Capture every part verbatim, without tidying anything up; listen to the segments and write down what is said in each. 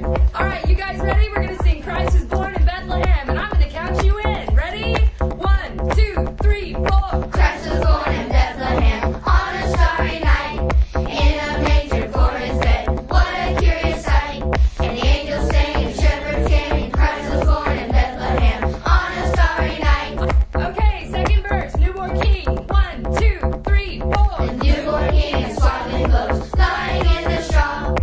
Alright, you guys ready? We're gonna sing Christ is Born in Bethlehem, and I'm gonna count you in. Ready? One, two, three, four. Christ was born in Bethlehem on a starry night, in a manger for his bed. What a curious sight. And the angels sang and shepherds came, and Christ was born in Bethlehem on a starry night. Okay, second verse, newborn king. One, two, three, four. The newborn king in swaddling clothes, lying in the straw.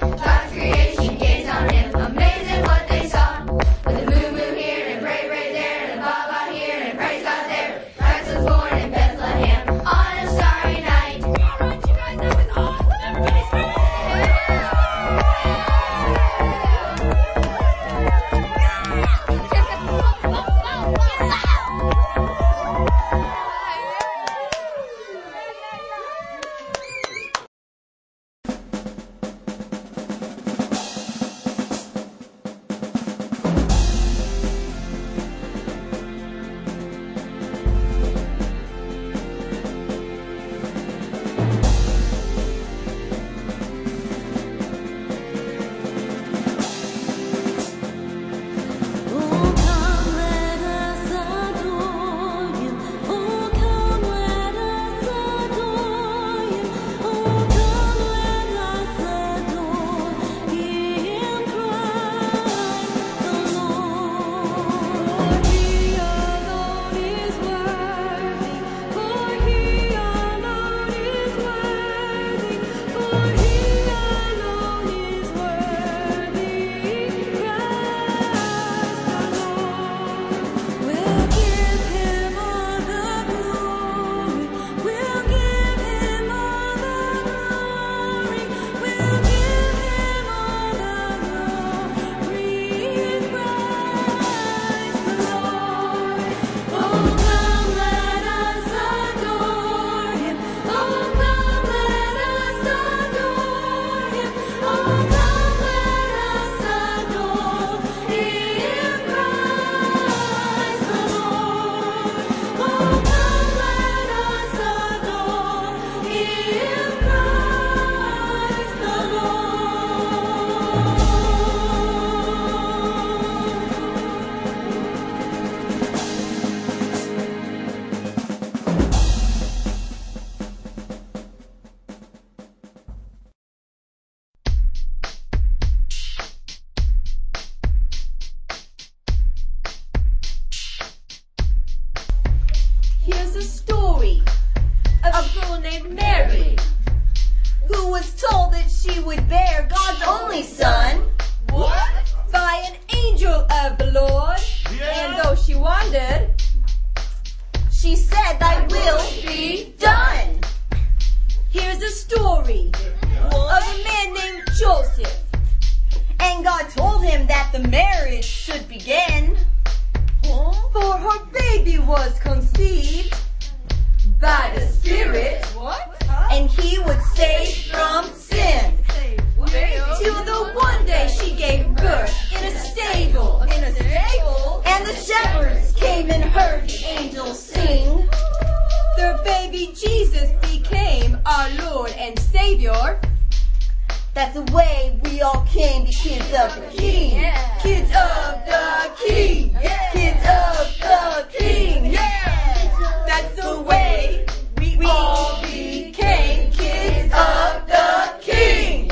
God's creation gazed on him, amazing what they saw. With a moo moo here and a bray bray there, and a ba ba here and a praise God there. Christ was born in Bethlehem on a starry night. All right, you guys, that was awesome. Everybody's ready. Four. Christ was born in Bethlehem on a starry night, in a manger for his bed. What a curious sight. And the angels sang and shepherds came, and Christ was born in Bethlehem on a starry night. Okay, second verse, newborn king. One, two, three, four. The newborn king in swaddling clothes, lying in the straw. God's creation gazed on him, amazing what they saw. With a moo moo here and a bray bray there, and a ba ba here and a praise God there. Christ was born in Bethlehem on a starry night. All right, you guys, that was awesome. Everybody's ready. Here's a story of a girl named Mary, who was told that she would bear God's only son. What? By an angel of the Lord. Yeah. And though she wandered, she said, "Thy will be done." Here's a story of a man named Joseph, and God told him that the marriage should begin. For her baby was conceived by the Spirit, what? And he would save from sin. Till though one day she gave birth in a stable, in a stable, and the shepherds came and heard the angels sing. Their baby Jesus became our Lord and Savior. That's the way we all can be kids of the King. Yeah. Kids of the King. Yeah. Kids of the King. Yeah. That's the way we, we all became kids of the King.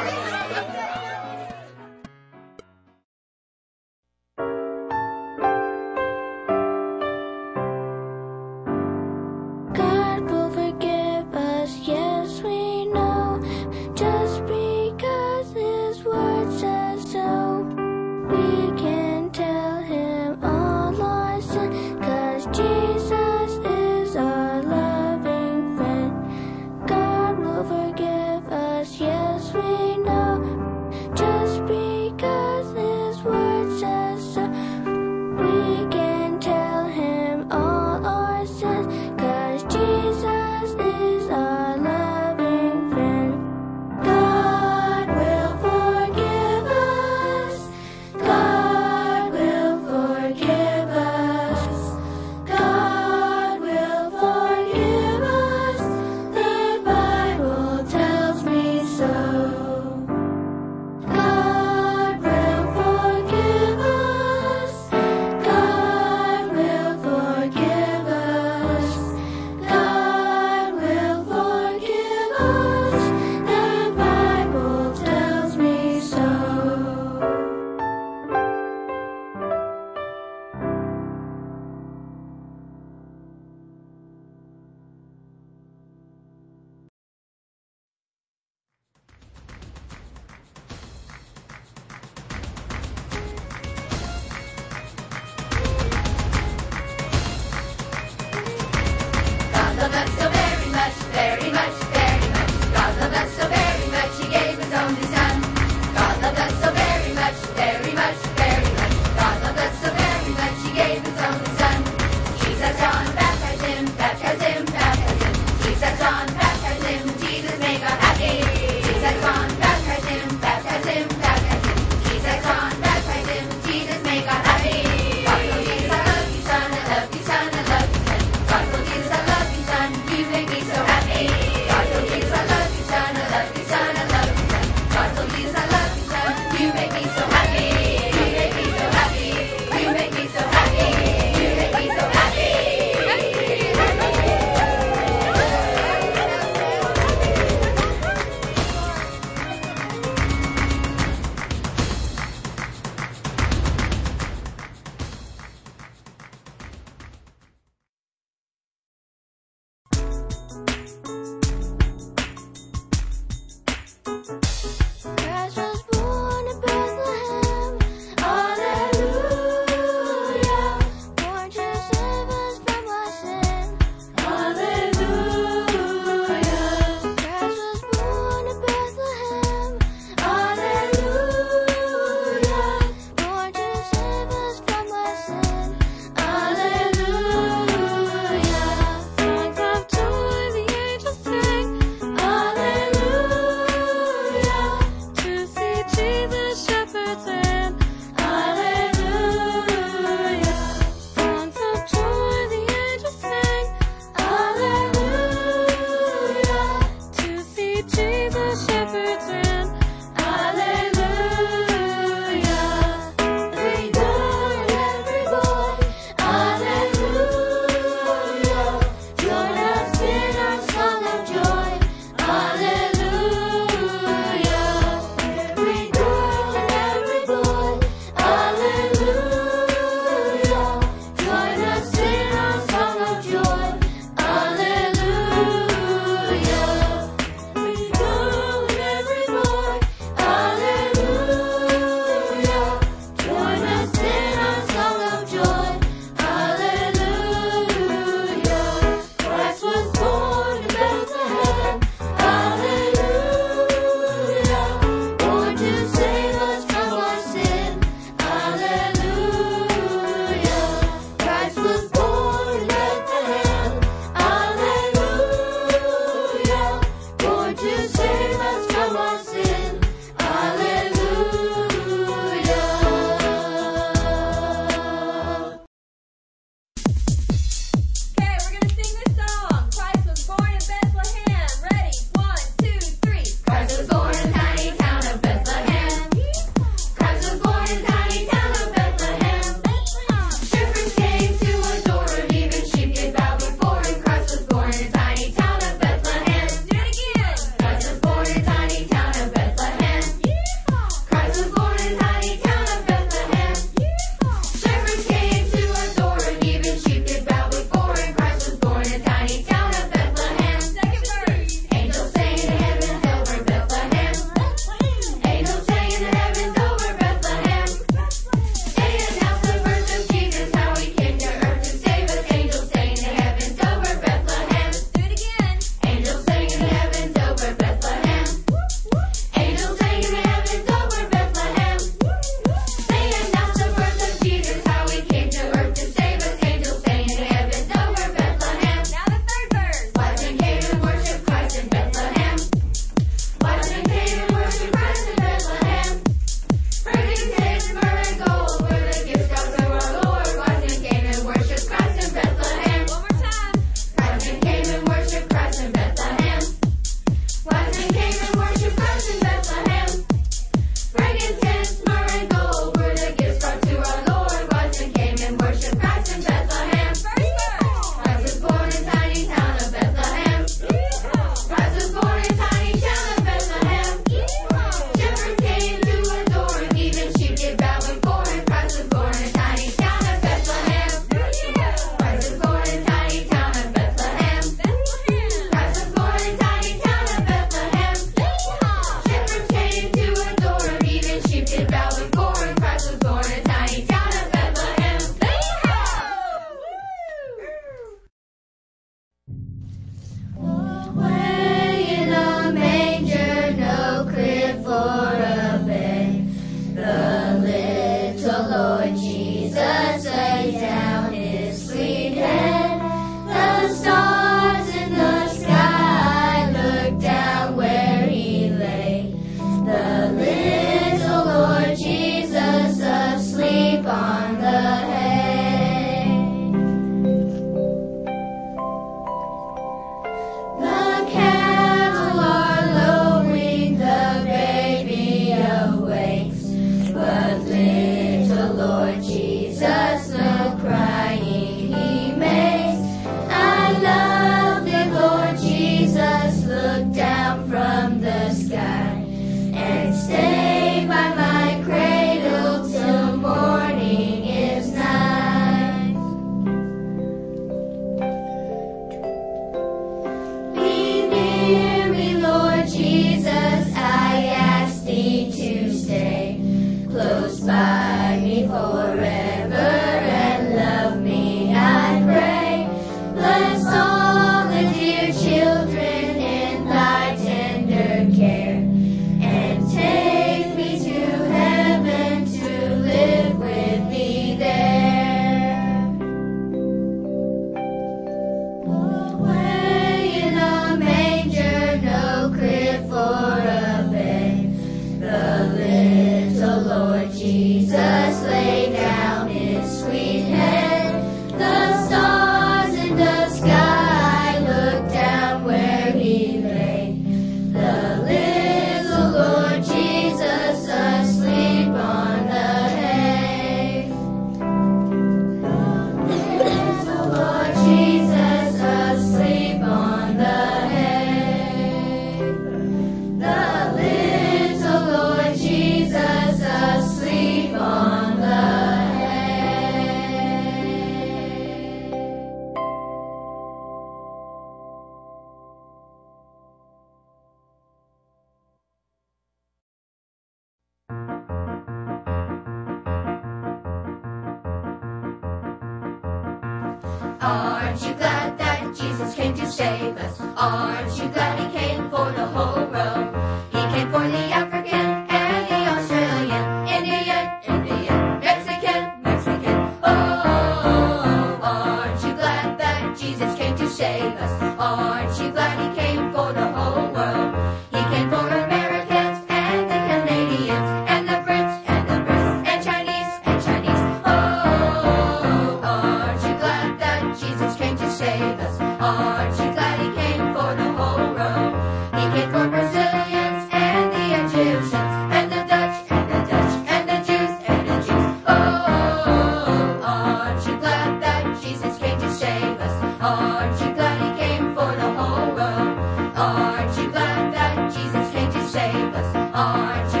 Aren't you glad that Jesus came to save us? Aren't you glad he came for the whole world? He came for the African and the Australian, Indian, Indian, Mexican, Mexican. Oh, oh, oh, aren't you glad that Jesus came to save us? Aren't you glad he came for the whole world? He came for Americans and the Canadians and the Brits and the Brits and Chinese and Chinese. Oh, oh, oh, aren't you glad that Jesus came to save us? Aren't you glad he came for the whole world? He came for Brazilians and the Egyptians and the Dutch and the Dutch and the Jews and the Jews. Oh, oh, oh, aren't you glad that Jesus came to save us? Aren't you glad he came for the whole world? Aren't you glad that Jesus came to save us? Aren't you